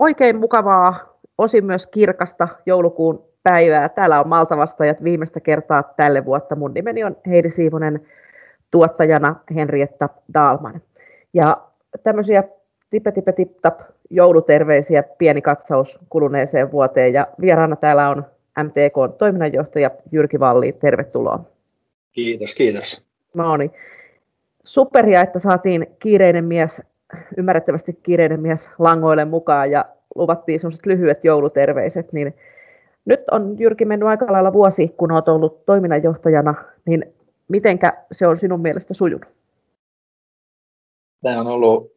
Oikein mukavaa, osin myös kirkasta joulukuun päivää. Täällä on Maltavastajat viimeistä kertaa tälle vuotta. Mun nimeni on Heidi Siivonen, tuottajana Henrietta Daalman. Ja tämmöisiä tipe-tipe-tip-tap jouluterveisiä, pieni katsaus kuluneeseen vuoteen. Ja vieraana täällä on MTK:n toiminnanjohtaja Jyrki Wallin. Tervetuloa. Kiitos, kiitos. No niin. Superia, että saatiin kiireinen mies, ymmärrettävästi kiireinen mies langoille mukaan ja luvattiin sellaiset lyhyet jouluterveiset, niin nyt on Jyrki mennyt aika lailla vuosi, kun olet ollut toiminnanjohtajana, niin mitenkä se on sinun mielestä sujunut? Tämä on ollut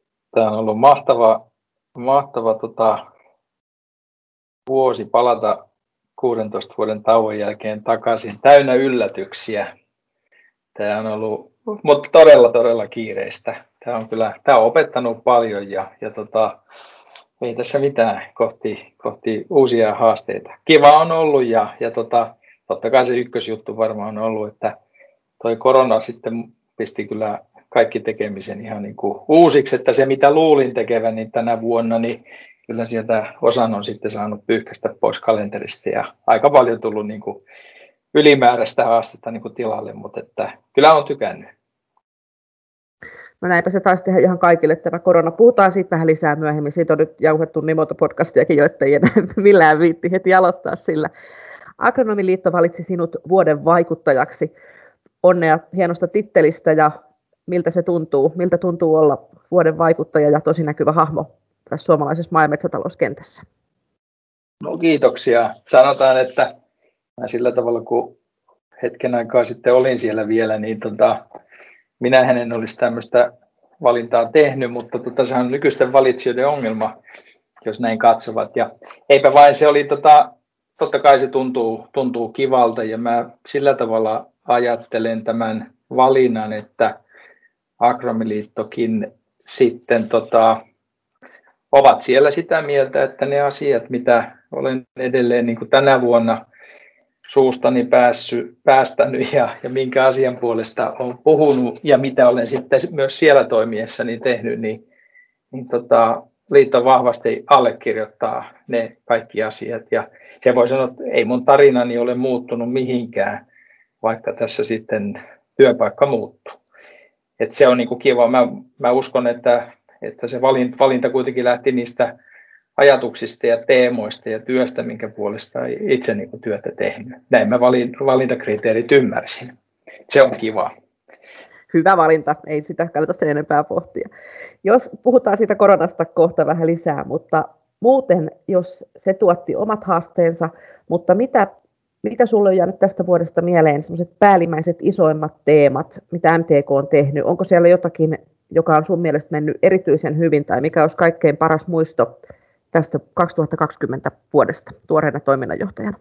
mahtava vuosi palata 16 vuoden tauon jälkeen takaisin, täynnä yllätyksiä. Tämä on ollut, mutta todella kiireistä. Tämä on opettanut paljon ja ei tässä mitään kohti uusia haasteita. Kiva on ollut ja totta kai se ykkösjuttu varmaan on ollut, että toi korona sitten pisti kyllä kaikki tekemisen ihan niin kuin uusiksi, että se mitä luulin tekevän niin tänä vuonna, niin kyllä sieltä osan on sitten saanut pyyhkästä pois kalenterista ja aika paljon tullut niin kuin ylimääräistä haastetta niin kuin tilalle, mutta että kyllä on tykännyt. No näinpä se taisi tehdä ihan kaikille tämä korona. Puhutaan siitä vähän lisää myöhemmin. Siitä on nyt jauhettu niin monta podcastiakin, jottei enää millään viitti heti aloittaa sillä. Agronomiliitto valitsi sinut vuoden vaikuttajaksi. Onnea hienosta tittelistä ja miltä se tuntuu? Miltä tuntuu olla vuoden vaikuttaja ja tosi näkyvä hahmo tässä suomalaisessa maa- ja metsätalouskentässä? No kiitoksia. Sanotaan, että sillä tavalla kun hetken aikaa sitten olin siellä vielä, niin minähän en olisi tämmöistä valintaa tehnyt, mutta se on nykyisten valitsijoiden ongelma, jos näin katsovat. Ja eipä vain se oli, totta kai se tuntuu kivalta ja mä sillä tavalla ajattelen tämän valinnan, että Akramiliittokin sitten ovat siellä sitä mieltä, että ne asiat, mitä olen edelleen niin kuin tänä vuonna suustani päästänyt ja minkä asian puolesta olen puhunut ja mitä olen sitten myös siellä toimiessani tehnyt, niin liitto vahvasti allekirjoittaa ne kaikki asiat. Ja se voi sanoa, että ei mun tarinani ole muuttunut mihinkään, vaikka tässä sitten työpaikka muuttuu. Et se on niinku kiva. Mä uskon, että se valinta kuitenkin lähti niistä ajatuksista ja teemoista ja työstä, minkä puolesta itse niin kuin työtä tehnyt. Näin mä valintakriteerit ymmärsin. Se on kiva. Hyvä valinta, ei sitä kannata sen enempää pohtia. Jos puhutaan siitä koronasta kohta vähän lisää, mutta muuten, jos se tuotti omat haasteensa, mutta mitä sulle on jäänyt tästä vuodesta mieleen sellaiset päällimmäiset isoimmat teemat, mitä MTK on tehnyt? Onko siellä jotakin, joka on sun mielestä mennyt erityisen hyvin tai mikä olisi kaikkein paras muisto tästä 2020 vuodesta tuoreena toiminnanjohtajana?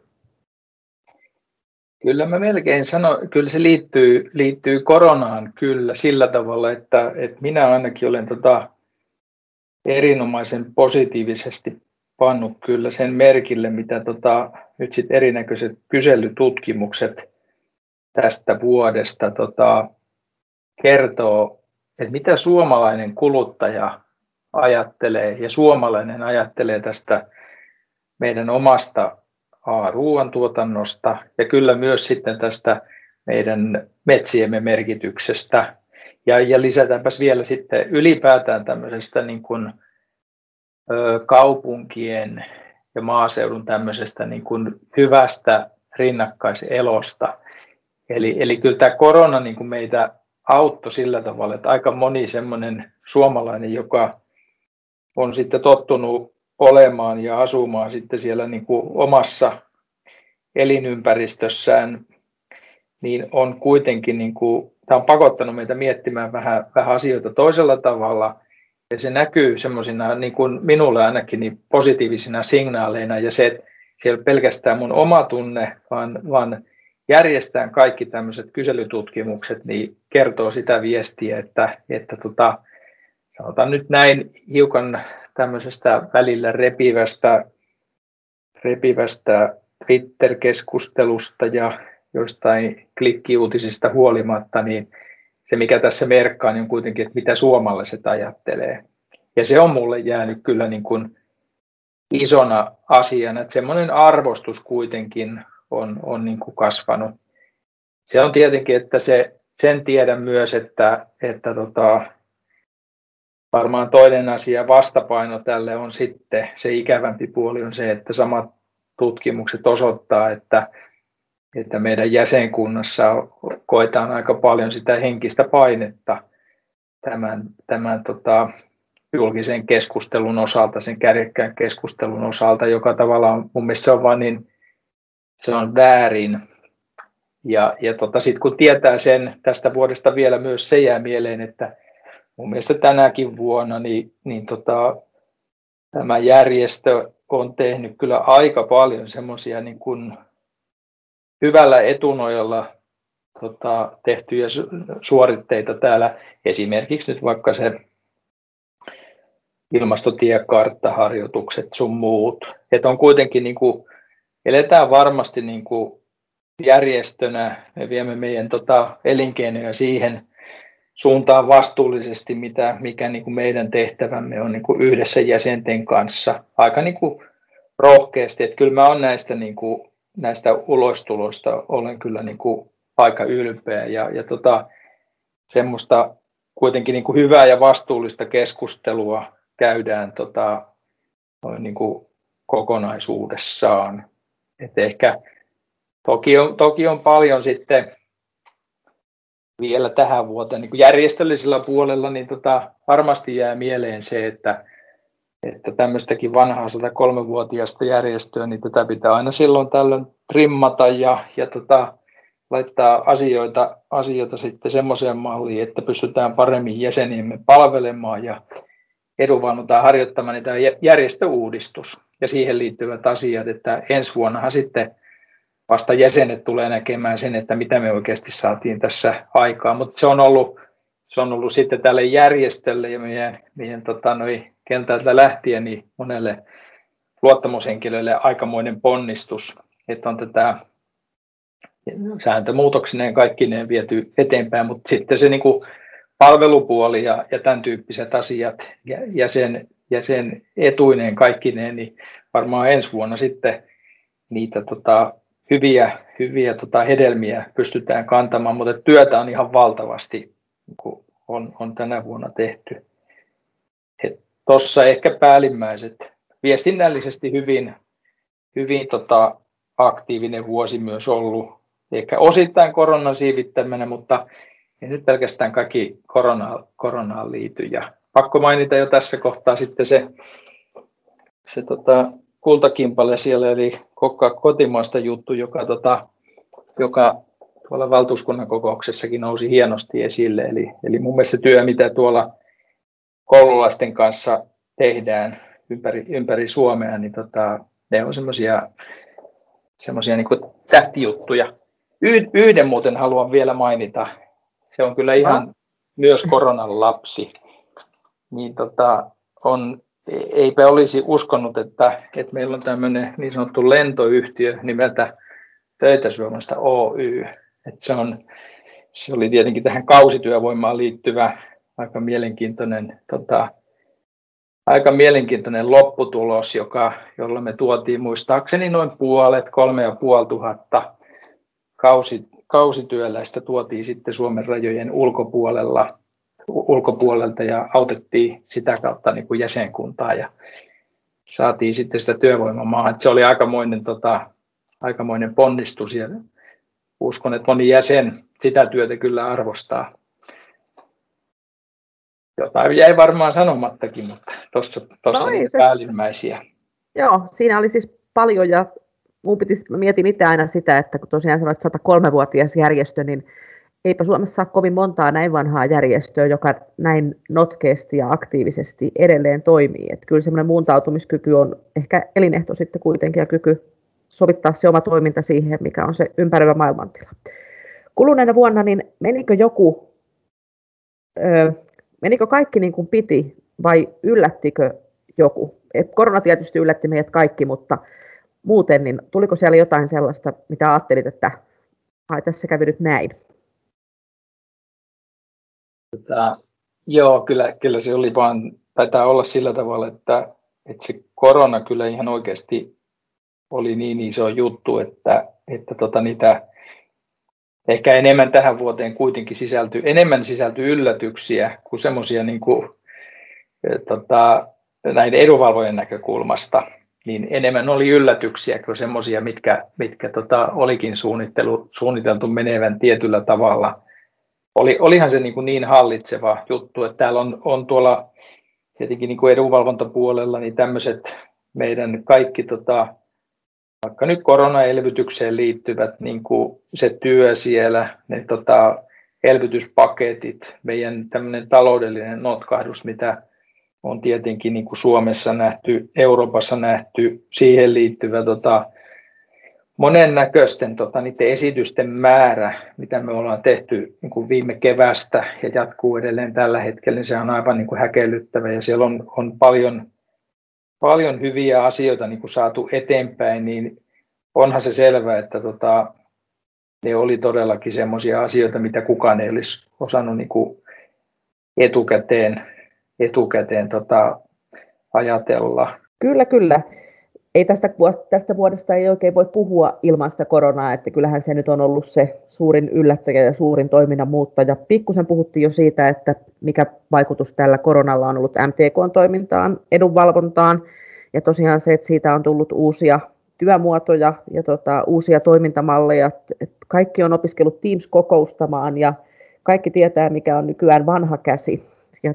Kyllä mä melkein sanon, kyllä se liittyy koronaan kyllä sillä tavalla, että minä ainakin olen erinomaisen positiivisesti pannut kyllä sen merkille, mitä nyt sit erinäköiset kyselytutkimukset tästä vuodesta kertoo, että mitä suomalainen kuluttaja ajattelee ja suomalainen ajattelee tästä meidän omasta ruoantuotannosta ja kyllä myös sitten tästä meidän metsiemme merkityksestä ja lisätäänpäs vielä sitten ylipäätään tämmöisestä niin kuin kaupunkien ja maaseudun tämmöisestä niin kuin hyvästä rinnakkaiselosta. Eli kyllä tämä korona niin kuin meitä auttoi sillä tavalla, että aika moni semmoinen suomalainen, joka on sitten tottunut olemaan ja asumaan sitten siellä niin kuin omassa elinympäristössään, niin on kuitenkin, niin kuin, tämä on pakottanut meitä miettimään vähän asioita toisella tavalla, ja se näkyy semmoisina, niin kuin minulle ainakin, niin positiivisina signaaleina, ja se, että se ei ole pelkästään mun oma tunne, vaan järjestään kaikki tämmöiset kyselytutkimukset, niin kertoo sitä viestiä, että sanotaan nyt näin hiukan tämmöisestä välillä repivästä Twitter-keskustelusta ja jostain klikkiuutisista huolimatta, niin se mikä tässä merkkaa niin on kuitenkin, että mitä suomalaiset ajattelee. Ja se on mulle jäänyt kyllä niin kuin isona asiana, että semmoinen arvostus kuitenkin on niin kuin kasvanut. Se on tietenkin, että sen tiedän myös, että varmaan toinen asia vastapaino tälle on sitten, se ikävämpi puoli on se, että samat tutkimukset osoittaa, että meidän jäsenkunnassa koetaan aika paljon sitä henkistä painetta tämän julkisen keskustelun osalta, sen kärjekkään keskustelun osalta, joka tavallaan mun mielestä se on vaan niin, se on väärin. Ja sitten kun tietää sen tästä vuodesta vielä myös se jää mieleen, että mun mielestä tänäkin vuonna niin tämä järjestö on tehnyt kyllä aika paljon semmoisia niin kuin hyvällä etunojalla tehtyjä suoritteita täällä. Esimerkiksi nyt vaikka se ilmastotiekarttaharjoitukset sun muut. Että on kuitenkin, niin kuin, eletään varmasti niin kuin järjestönä, me viemme meidän elinkeinoja siihen suuntaan vastuullisesti, mikä niin kuin meidän tehtävämme on niin kuin yhdessä jäsenten kanssa aika niin kuin rohkeasti. Että kyllä mä olen näistä ulostuloista olen kyllä niin kuin aika ylpeä ja semmoista kuitenkin niin kuin hyvää ja vastuullista keskustelua käydään niin kuin kokonaisuudessaan. Et ehkä toki on paljon sitten vielä tähän vuoteen niin kuin järjestöllisellä puolella niin varmasti jää mieleen se, että tämmöistäkin vanhaa 103-vuotiaista järjestöä, niin tätä pitää aina silloin tällöin trimmata ja laittaa asioita sitten semmoiseen malliin, että pystytään paremmin jäseniemme palvelemaan ja edunvalvontaa harjoittamaan, niin tämä järjestöuudistus ja siihen liittyvät asiat, että ensi vuonnahan sitten vasta jäsenet tulee näkemään sen, että mitä me oikeasti saatiin tässä aikaa, mutta se on ollut sitten tälle järjestölle ja meidän kentältä lähtien niin monelle luottamushenkilölle aikamoinen ponnistus, että on tätä sääntömuutoksineen kaikkineen viety eteenpäin, mutta sitten se niin kuin palvelupuoli ja tämän tyyppiset asiat ja sen etuineen kaikkineen, niin varmaan ensi vuonna sitten niitä hyviä hedelmiä pystytään kantamaan, mutta työtä on ihan valtavasti, kun on tänä vuonna tehty. Tuossa ehkä päällimmäiset. Viestinnällisesti hyvin aktiivinen vuosi myös ollut. Ehkä osittain koronan siivittämänä, mutta ei nyt pelkästään kaikki koronaan liity. Ja pakko mainita jo tässä kohtaa sitten se Kultakimpale siellä, eli kotimaasta juttu, joka tuolla valtuuskunnan kokouksessakin nousi hienosti esille. Eli mun mielestä se työ, mitä tuolla koululaisten kanssa tehdään ympäri Suomea, niin ne on semmoisia niin kuin tähtijuttuja. Yhden muuten haluan vielä mainita. Se on kyllä ihan myös koronan lapsi. Eipä olisi uskonut, että meillä on tämmöinen niin sanottu lentoyhtiö nimeltä Töitä Suomesta Oy. Että se oli tietenkin tähän kausityövoimaan liittyvä aika mielenkiintoinen lopputulos, jolla me tuotiin muistaakseni noin 3,500 kausityöläistä tuotiin sitten Suomen rajojen ulkopuolelta ja autettiin sitä kautta niin kuin jäsenkuntaa ja saatiin sitten sitä työvoimaa maahan. Se oli aikamoinen ponnistus ja uskon, että moni jäsen sitä työtä kyllä arvostaa. Jotain jäi varmaan sanomattakin, mutta tuossa oli päällimmäisiä. Joo, siinä oli siis paljon ja mietin itse aina sitä, että kun tosiaan sanoit 103-vuotias järjestö, niin eipä Suomessa ole kovin montaa näin vanhaa järjestöä, joka näin notkeasti ja aktiivisesti edelleen toimii. Että kyllä semmoinen muuntautumiskyky on ehkä elinehto sitten kuitenkin ja kyky sovittaa se oma toiminta siihen, mikä on se ympäröivä maailmantila. Kuluneena vuonna niin menikö kaikki niin kuin piti vai yllättikö joku? Korona tietysti yllätti meidät kaikki, mutta muuten, niin tuliko siellä jotain sellaista, mitä ajattelit, että tässä kävi nyt näin? Joo, kyllä se oli vaan, taitaa olla sillä tavalla, että että se korona kyllä ihan oikeasti oli niin iso juttu, että niitä ehkä enemmän tähän vuoteen kuitenkin sisältyi yllätyksiä kuin semmoisia niin kuin näiden edunvalvojen näkökulmasta, niin enemmän oli yllätyksiä kuin semmoisia, mitkä olikin suunniteltu menevän tietyllä tavalla. Olihan se niin hallitseva juttu, että täällä on tuolla tietenkin niin kuin edunvalvontapuolella niin tämmöiset meidän kaikki vaikka nyt koronaelvytykseen liittyvät niin kuin se työ siellä, ne elvytyspaketit, meidän tämmöinen taloudellinen notkahdus, mitä on tietenkin niin kuin Suomessa nähty, Euroopassa nähty, siihen liittyvä monennäköisten niiden esitysten määrä, mitä me ollaan tehty niin kuin viime kevästä ja jatkuu edelleen tällä hetkellä, niin se on aivan niin kuin häkellyttävä ja siellä on paljon hyviä asioita niin kuin saatu eteenpäin, niin onhan se selvää, että ne oli todellakin semmoisia asioita, mitä kukaan ei olisi osannut niin kuin etukäteen ajatella. Kyllä. Ei tästä vuodesta ei oikein voi puhua ilman sitä koronaa, että kyllähän se nyt on ollut se suurin yllättäjä ja suurin toiminnan muuttaja. Pikkusen puhuttiin jo siitä, että mikä vaikutus tällä koronalla on ollut MTK-toimintaan, edunvalvontaan ja tosiaan se, että siitä on tullut uusia työmuotoja ja uusia toimintamalleja. Kaikki on opiskellut Teams-kokoustamaan ja kaikki tietää, mikä on nykyään vanha käsi ja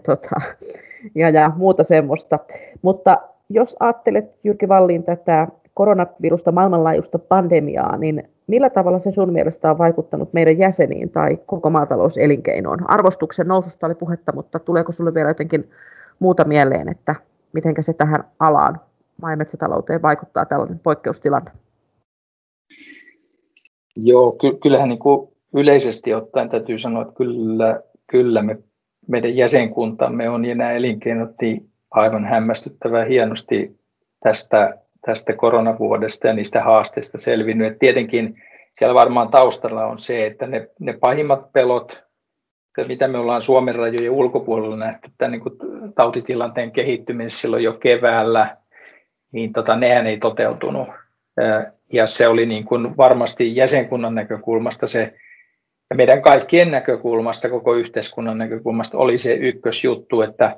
muuta semmoista, mutta jos ajattelet, Jyrki Wallin, tätä koronavirusta, maailmanlaajuista pandemiaa, niin millä tavalla se sun mielestä on vaikuttanut meidän jäseniin tai koko maatalouselinkeinoon? Arvostuksen noususta oli puhetta, mutta tuleeko sinulle vielä jotenkin muuta mieleen, että miten se tähän alaan, maa- ja metsätalouteen, vaikuttaa tällainen poikkeustilanne? Joo, kyllähän niin kuin yleisesti ottaen täytyy sanoa, että kyllä meidän jäsenkuntamme on ja nämä elinkeinot aivan hämmästyttävää hienosti tästä koronavuodesta ja niistä haasteista selvinnyt. Et tietenkin siellä varmaan taustalla on se, että ne pahimmat pelot, mitä me ollaan Suomen rajojen ulkopuolella nähty tämän niin kuin tautitilanteen kehittymisessä silloin jo keväällä, niin nehän ei toteutunut. Ja se oli niin kuin varmasti jäsenkunnan näkökulmasta se, ja meidän kaikkien näkökulmasta, koko yhteiskunnan näkökulmasta oli se ykkösjuttu, että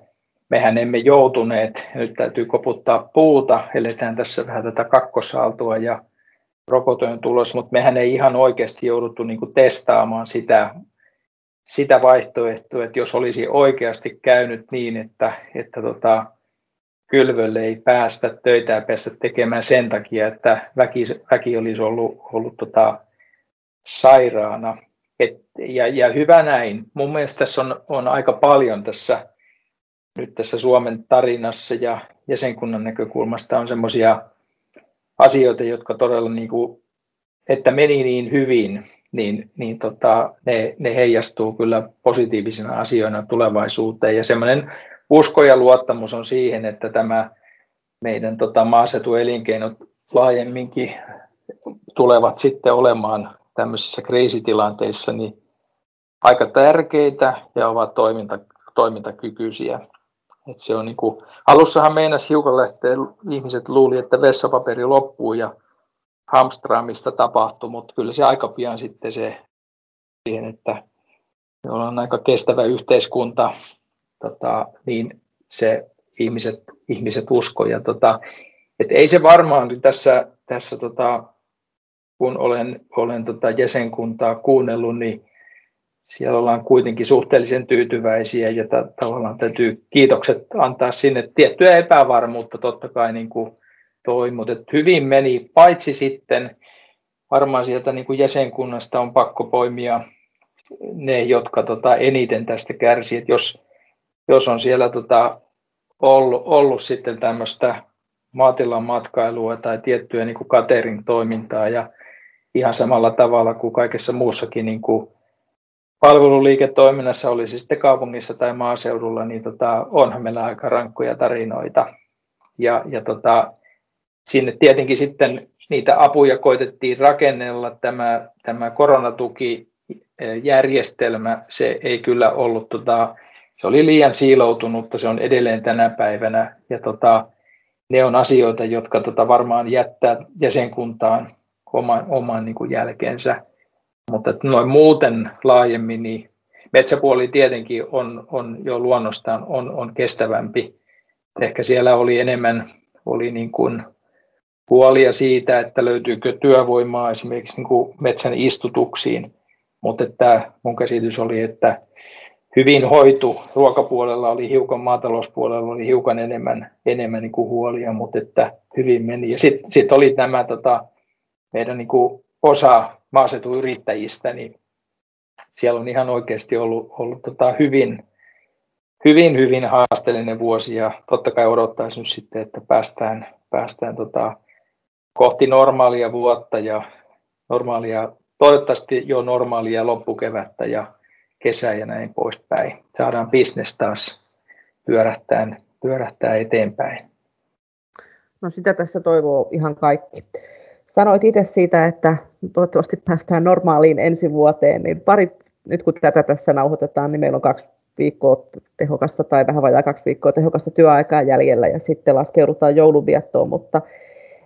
mehän emme joutuneet, nyt täytyy koputtaa puuta, eletään tässä vähän tätä kakkosaaltoa ja rokotojen tulos, mutta mehän ei ihan oikeasti jouduttu niin kuin testaamaan sitä vaihtoehtoa, että jos olisi oikeasti käynyt niin, että kylvölle ei päästä töitä ja päästä tekemään sen takia, että väki olisi ollut sairaana. Ja hyvä näin. Mun mielestä tässä on aika paljon tässä Suomen tarinassa ja jäsenkunnan näkökulmasta on semmoisia asioita, jotka todella, niin kuin, että meni niin hyvin, niin ne heijastuu kyllä positiivisina asioina tulevaisuuteen. Ja semmoinen usko ja luottamus on siihen, että tämä meidän maaseutuelinkeinot laajemminkin tulevat sitten olemaan tämmöisissä kriisitilanteissa niin aika tärkeitä ja ovat toimintakykyisiä. Et se on niin kuin, alussahan meinasi hiukan lähteä, ihmiset luuli, että vessapaperi loppuu ja hamstraamista tapahtui, mutta kyllä se aika pian sitten siihen, että me ollaan aika kestävä yhteiskunta, niin se ihmiset uskoo. Ja et ei se varmaan tässä kun olen jäsenkuntaa kuunnellut, niin siellä ollaan kuitenkin suhteellisen tyytyväisiä ja tavallaan täytyy kiitokset antaa sinne. Tiettyä epävarmuutta totta kai niin kuin toi, mutta hyvin meni, paitsi sitten varmaan sieltä niin kuin jäsenkunnasta on pakko poimia ne, jotka eniten tästä kärsii. Et jos on siellä ollut sitten tämmöistä maatilan matkailua tai tiettyä niin kuin catering-toimintaa ja ihan samalla tavalla kuin kaikessa muussakin niin kuin palveluliiketoiminnassa, oli se sitten kaupungissa tai maaseudulla, niin onhan meillä aika rankkoja tarinoita. Ja sinne tietenkin sitten niitä apuja koitettiin rakennella. Tämä koronatukijärjestelmä, se ei kyllä ollut, se oli liian siiloutunutta, se on edelleen tänä päivänä. Ja ne on asioita, jotka varmaan jättää jäsenkuntaan oman niin kuin jälkeensä. Mutta noin muuten laajemmin, niin metsäpuoli tietenkin on jo luonnostaan on kestävämpi. Ehkä siellä oli enemmän niin kuin huolia siitä, että löytyykö työvoimaa esimerkiksi niin kuin metsän istutuksiin. Mutta että mun käsitys oli, että hyvin hoitu ruokapuolella oli hiukan, maatalouspuolella oli hiukan enemmän niin kuin huolia, mutta että hyvin meni. Ja sitten oli nämä meidän niin kuin osa maaseutuyrittäjistä, niin siellä on ihan oikeasti ollut hyvin haasteellinen vuosi, ja totta kai odottaisin nyt sitten, että päästään kohti normaalia vuotta ja normaalia, toivottavasti jo normaalia loppukevättä ja kesää ja näin poispäin. Saadaan bisnes taas pyörähtää eteenpäin. No sitä tässä toivoo ihan kaikki. Sanoit itse siitä, että toivottavasti päästään normaaliin ensi vuoteen, niin nyt kun tätä tässä nauhoitetaan, niin meillä on 2 viikkoa tehokasta tai vähän vajaa 2 viikkoa tehokasta työaikaa jäljellä ja sitten laskeudutaan joulunviettoon, mutta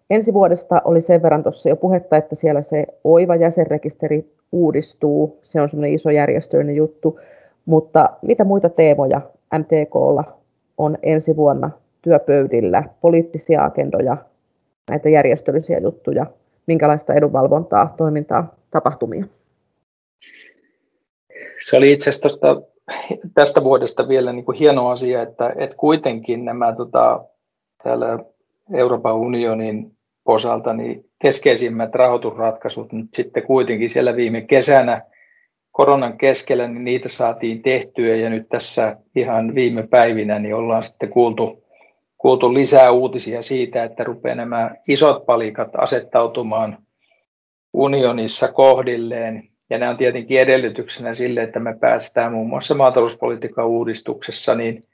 ensi vuodesta oli sen verran tuossa jo puhetta, että siellä se oiva jäsenrekisteri uudistuu, se on semmoinen iso järjestöinen juttu, mutta mitä muita teemoja MTK:lla on ensi vuonna työpöydillä, poliittisia agendoja, näitä järjestöllisiä juttuja, minkälaista edunvalvontaa, toimintaa, tapahtumia? Se oli itse asiassa tästä vuodesta vielä niin kuin hieno asia, että kuitenkin nämä täällä Euroopan unionin osalta niin keskeisimmät rahoitusratkaisut nyt sitten kuitenkin siellä viime kesänä koronan keskellä, niin niitä saatiin tehtyä, ja nyt tässä ihan viime päivinä niin ollaan sitten kuultu lisää uutisia siitä, että rupeaa nämä isot palikat asettautumaan unionissa kohdilleen. Ja nämä on tietenkin edellytyksenä sille, että me päästään muun muassa maatalouspolitiikan uudistuksessa, niin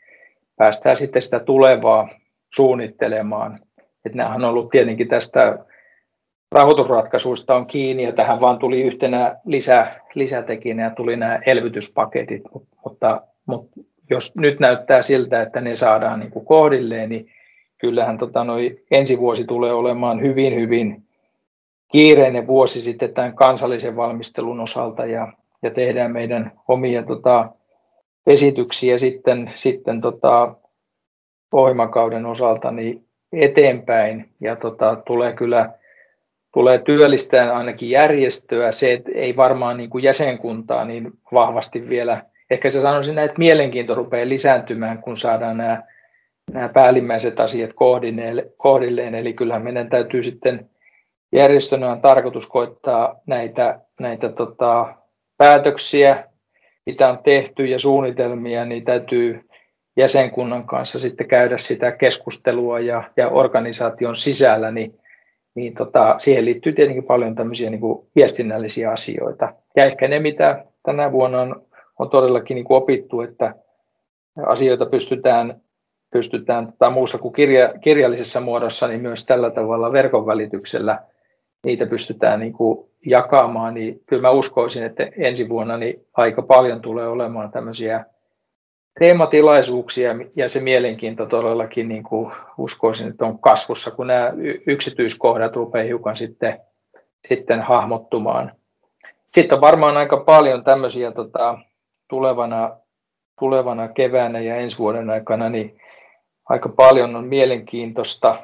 päästään sitten sitä tulevaa suunnittelemaan. Että nämähän on ollut tietenkin tästä rahoitusratkaisuista on kiinni, ja tähän vaan tuli yhtenä lisätekijänä tuli nämä elvytyspaketit, mutta jos nyt näyttää siltä, että ne saadaan niin kuin kohdilleen, niin kyllähän ensi vuosi tulee olemaan hyvin kiireinen vuosi sitten tämän kansallisen valmistelun osalta, ja tehdään meidän omia esityksiä sitten ohjelmakauden osalta niin eteenpäin, ja tulee työllistään ainakin järjestöä, se että ei varmaan niin kuin jäsenkuntaa niin vahvasti vielä. Ehkä se sanoisin näin, että mielenkiinto rupeaa lisääntymään, kun saadaan nämä päällimmäiset asiat kohdilleen. Eli kyllähän meidän täytyy sitten järjestönä on tarkoitus koittaa näitä päätöksiä, mitä on tehty, ja suunnitelmia, niin täytyy jäsenkunnan kanssa sitten käydä sitä keskustelua ja organisaation sisällä. Niin siihen liittyy tietenkin paljon tämmöisiä niin kuin viestinnällisiä asioita. Ja ehkä ne, mitä tänä vuonna on todellakin niin kuin opittu, että asioita pystytään muussa kuin kirjallisessa muodossa, niin myös tällä tavalla verkon välityksellä niitä pystytään niin kuin jakamaan. Niin kyllä mä uskoisin, että ensi vuonna niin aika paljon tulee olemaan tämmöisiä teematilaisuuksia, ja se mielenkiinto todellakin niin kuin uskoisin, että on kasvussa, kun nämä yksityiskohdat rupeaa hiukan sitten hahmottumaan. Sitten on varmaan aika paljon tämmöisiä tulevana keväänä ja ensi vuoden aikana, niin aika paljon on mielenkiintoista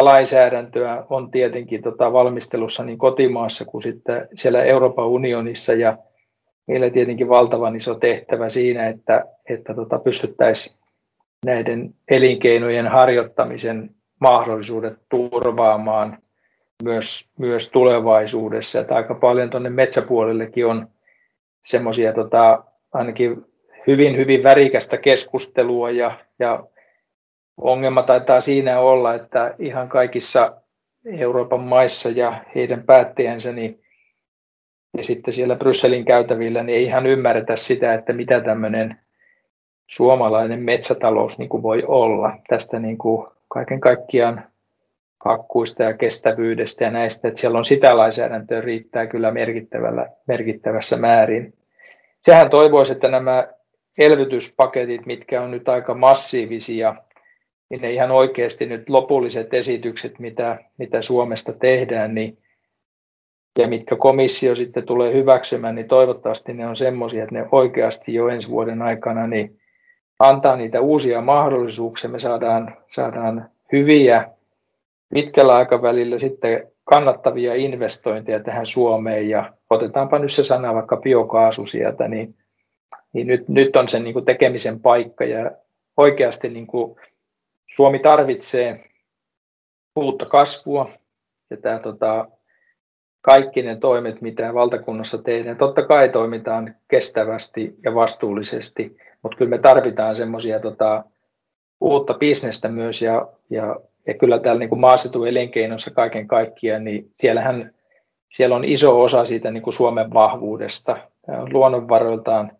lainsäädäntöä on tietenkin valmistelussa niin kotimaassa kuin sitten siellä Euroopan unionissa, ja meillä tietenkin valtavan iso tehtävä siinä, että pystyttäisiin näiden elinkeinojen harjoittamisen mahdollisuudet turvaamaan myös tulevaisuudessa. Että aika paljon tuonne metsäpuolellekin on semmoisia ainakin hyvin värikästä keskustelua, ja ongelma taitaa siinä olla, että ihan kaikissa Euroopan maissa ja heidän päättäjänsä niin, ja sitten siellä Brysselin käytävillä niin ei ihan ymmärretä sitä, että mitä tämmöinen suomalainen metsätalous niin kuin voi olla. Tästä niin kuin kaiken kaikkiaan hakkuista ja kestävyydestä ja näistä, että siellä on sitä lainsäädäntöä riittää kyllä merkittävässä määrin. Sehän toivoisi, että nämä elvytyspaketit, mitkä on nyt aika massiivisia, niin ne ihan oikeasti nyt lopulliset esitykset, mitä Suomesta tehdään, niin, ja mitkä komissio sitten tulee hyväksymään, niin toivottavasti ne on semmoisia, että ne oikeasti jo ensi vuoden aikana niin antaa niitä uusia mahdollisuuksia, me saadaan hyviä pitkällä aikavälillä sitten kannattavia investointeja tähän Suomeen, ja otetaanpa nyt se sana vaikka biokaasu sieltä, niin nyt on sen niin tekemisen paikka, ja oikeasti niin Suomi tarvitsee uutta kasvua, ja tämä, kaikki ne toimet, mitä valtakunnassa tehdään, totta kai toimitaan kestävästi ja vastuullisesti, mutta kyllä me tarvitaan semmoisia uutta bisnestä myös, ja kyllä täällä niin maaseutuelinkeinossa kaiken kaikkiaan, niin siellä on iso osa siitä niin Suomen vahvuudesta, luonnonvaroiltaan,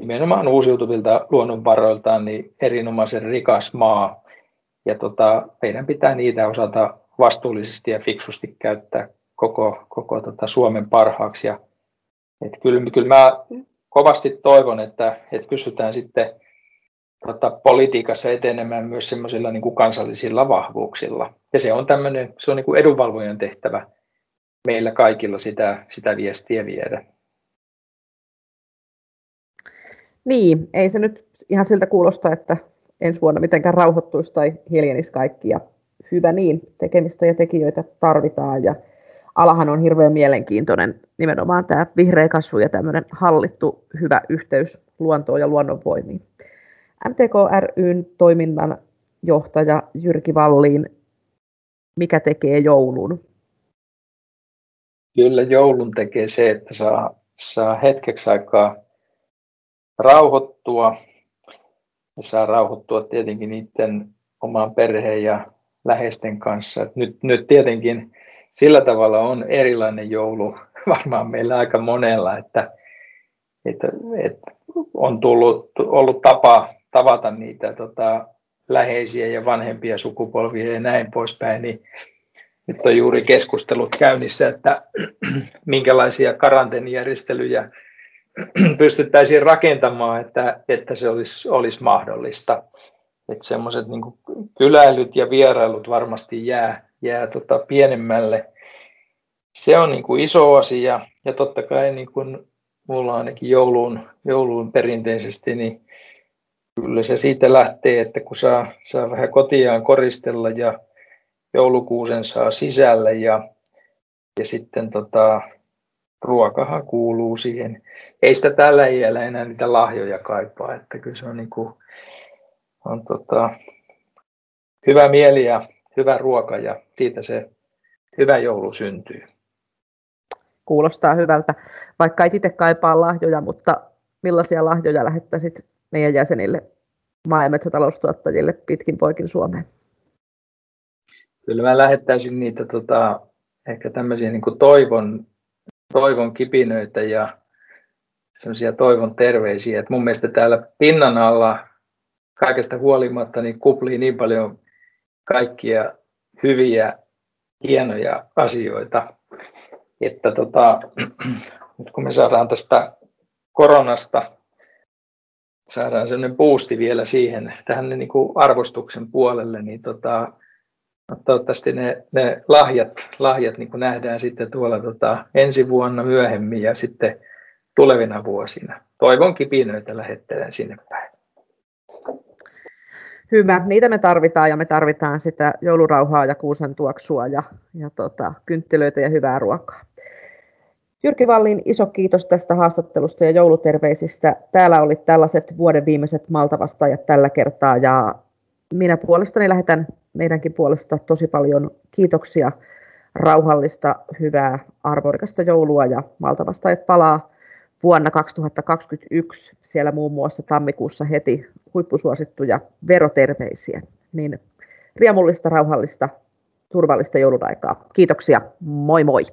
nimenomaan uusiutuvilta luonnonvaroiltaan, niin erinomaisen rikas maa, ja meidän pitää niitä osata vastuullisesti ja fiksusti käyttää koko Suomen parhaaksi, ja kyllä mä kovasti toivon, että pystytään sitten politiikassa etenemään myös semmoisilla niin kuin kansallisilla vahvuuksilla, ja se on niin kuin edunvalvojan tehtävä meillä kaikilla sitä viestiä viedä. Niin, ei se nyt ihan siltä kuulosta, että ensi vuonna mitenkään rauhoittuisi tai hiljenisi kaikki, ja hyvä niin, tekemistä ja tekijöitä tarvitaan, ja alahan on hirveän mielenkiintoinen, nimenomaan tämä vihreä kasvu ja tämmöinen hallittu hyvä yhteys luontoon ja luonnonvoimiin. MTK ry:n toiminnanjohtaja Jyrki Wallin, mikä tekee joulun? Kyllä joulun tekee se, että saa hetkeksi aikaa rauhoittua. Ja saa rauhoittua tietenkin niiden oman perheen ja läheisten kanssa. Et nyt tietenkin sillä tavalla on erilainen joulu varmaan meillä aika monella, että on ollut tapa tavata niitä läheisiä ja vanhempia sukupolvia ja näin poispäin, niin nyt on juuri keskustelut käynnissä, että minkälaisia karanteenijärjestelyjä pystyttäisiin rakentamaan, että se olisi mahdollista. Että semmoiset niin kuin kyläilyt ja vierailut varmasti jää pienemmälle. Se on niin kuin iso asia, ja totta kai niin kuin mulla ainakin jouluun perinteisesti, niin kyllä se siitä lähtee, että kun saa vähän kotiaan koristella ja joulukuusen saa sisälle, ja sitten ruokahan kuuluu siihen. Ei sitä tällä iällä enää niitä lahjoja kaipaa, että kyllä se on, niin kuin, on hyvä mieli ja hyvä ruoka, ja siitä se hyvä joulu syntyy. Kuulostaa hyvältä, vaikka et itse kaipaa lahjoja, mutta millaisia lahjoja lähettäisit meidän jäsenille, maa- ja metsätaloustuottajille pitkin poikin Suomeen? Kyllä mä lähettäisin niitä ehkä tämmöisiä niin kuin toivon kipinöitä ja semmoisia toivon terveisiä. Et mun mielestä täällä pinnan alla kaikesta huolimatta niin kuplii niin paljon kaikkia hyviä, hienoja asioita, että nyt kun me saadaan tästä koronasta, saadaan semmoinen boosti vielä siihen, tähän niin kuin arvostuksen puolelle, niin toivottavasti ne lahjat niin kuin nähdään sitten tuolla ensi vuonna myöhemmin ja sitten tulevina vuosina. Toivon kipinöitä lähettelen sinne päin. Hyvä, niitä me tarvitaan, ja me tarvitaan sitä joulurauhaa ja kuusen tuoksua ja kynttilöitä ja hyvää ruokaa. Jyrki Wallin, iso kiitos tästä haastattelusta ja jouluterveisistä. Täällä oli tällaiset vuoden viimeiset maltavastaajat tällä kertaa, ja minä puolestani lähetän meidänkin puolesta tosi paljon kiitoksia, rauhallista, hyvää, arvorikasta joulua, ja maltavastaajat palaa vuonna 2021 siellä muun muassa tammikuussa heti huippusuosittuja veroterveisiä. Niin riemullista, rauhallista, turvallista joulun aikaa. Kiitoksia, moi moi!